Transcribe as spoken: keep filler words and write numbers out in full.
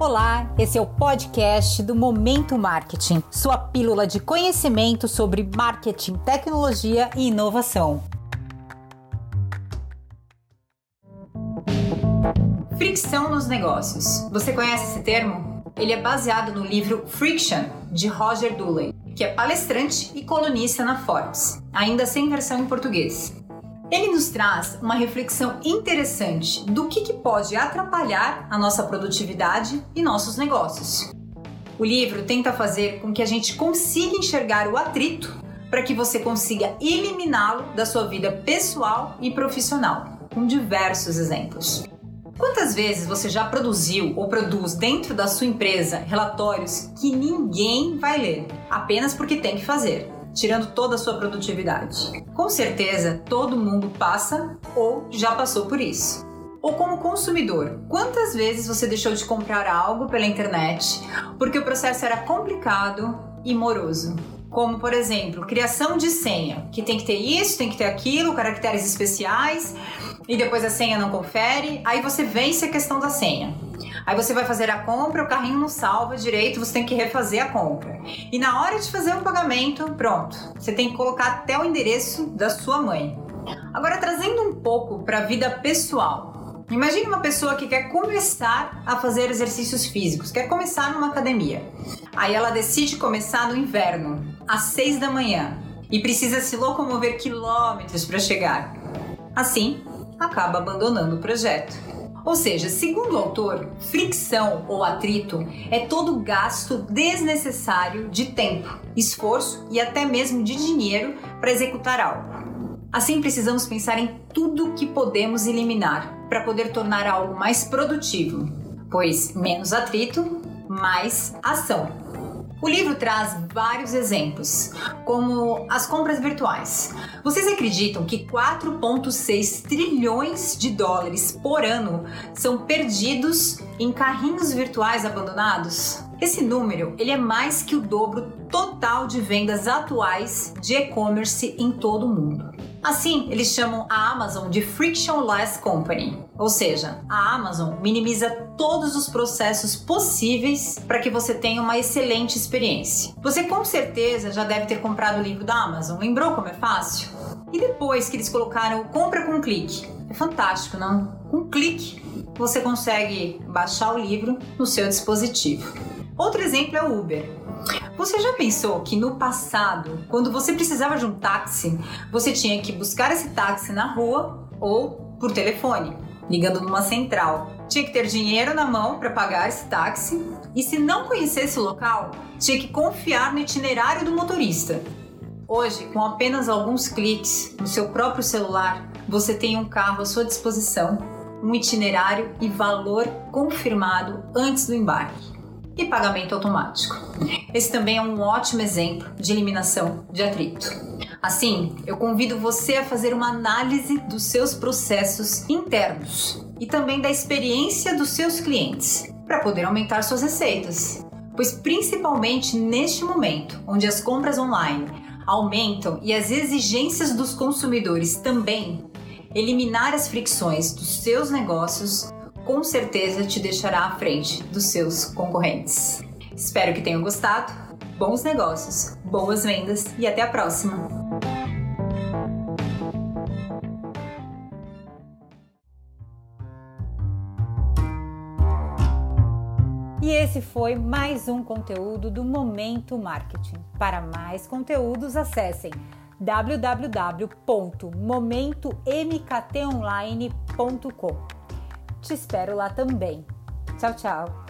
Olá, esse é o podcast do Momento Marketing, sua pílula de conhecimento sobre marketing, tecnologia e inovação. Fricção nos negócios. Você conhece esse termo? Ele é baseado no livro Friction, de Roger Dooley, que é palestrante e colunista na Forbes, ainda sem versão em português. Ele nos traz uma reflexão interessante do que, que pode atrapalhar a nossa produtividade e nossos negócios. O livro tenta fazer com que a gente consiga enxergar o atrito para que você consiga eliminá-lo da sua vida pessoal e profissional, com diversos exemplos. Quantas vezes você já produziu ou produz dentro da sua empresa relatórios que ninguém vai ler, apenas porque tem que fazer? Tirando toda a sua produtividade. Com certeza, todo mundo passa ou já passou por isso. Ou como consumidor, quantas vezes você deixou de comprar algo pela internet porque o processo era complicado e moroso? Como, por exemplo, criação de senha, que tem que ter isso, tem que ter aquilo, caracteres especiais, e depois a senha não confere, aí você vence a questão da senha. Aí você vai fazer a compra, o carrinho não salva direito, você tem que refazer a compra. E na hora de fazer o pagamento, pronto, você tem que colocar até o endereço da sua mãe. Agora, trazendo um pouco para a vida pessoal. Imagine uma pessoa que quer começar a fazer exercícios físicos, quer começar numa academia. Aí ela decide começar no inverno, às seis da manhã, e precisa se locomover quilômetros para chegar. Assim, acaba abandonando o projeto. Ou seja, segundo o autor, fricção ou atrito é todo gasto desnecessário de tempo, esforço e até mesmo de dinheiro para executar algo. Assim, precisamos pensar em tudo que podemos eliminar para poder tornar algo mais produtivo, pois menos atrito, mais ação. O livro traz vários exemplos, como as compras virtuais. Vocês acreditam que quatro vírgula seis trilhões de dólares por ano são perdidos em carrinhos virtuais abandonados? Esse número ele é mais que o dobro total de vendas atuais de e-commerce em todo o mundo. Assim, eles chamam a Amazon de Frictionless Company, ou seja, a Amazon minimiza todos os processos possíveis para que você tenha uma excelente experiência. Você com certeza já deve ter comprado o livro da Amazon, lembrou como é fácil? E depois que eles colocaram o compra com clique, é fantástico, não? Com clique você consegue baixar o livro no seu dispositivo. Outro exemplo é o Uber. Você já pensou que no passado, quando você precisava de um táxi, você tinha que buscar esse táxi na rua ou por telefone, ligando numa central? Tinha que ter dinheiro na mão para pagar esse táxi e, se não conhecesse o local, tinha que confiar no itinerário do motorista. Hoje, com apenas alguns cliques no seu próprio celular, você tem um carro à sua disposição, um itinerário e valor confirmado antes do embarque. E pagamento automático. Esse também é um ótimo exemplo de eliminação de atrito. Assim, eu convido você a fazer uma análise dos seus processos internos e também da experiência dos seus clientes para poder aumentar suas receitas, pois principalmente neste momento, onde as compras online aumentam e as exigências dos consumidores também, eliminar as fricções dos seus negócios com certeza te deixará à frente dos seus concorrentes. Espero que tenham gostado, bons negócios, boas vendas e até a próxima! E esse foi mais um conteúdo do Momento Marketing. Para mais conteúdos, acessem w w w ponto momento m k t online ponto com. Te espero lá também. Tchau, tchau!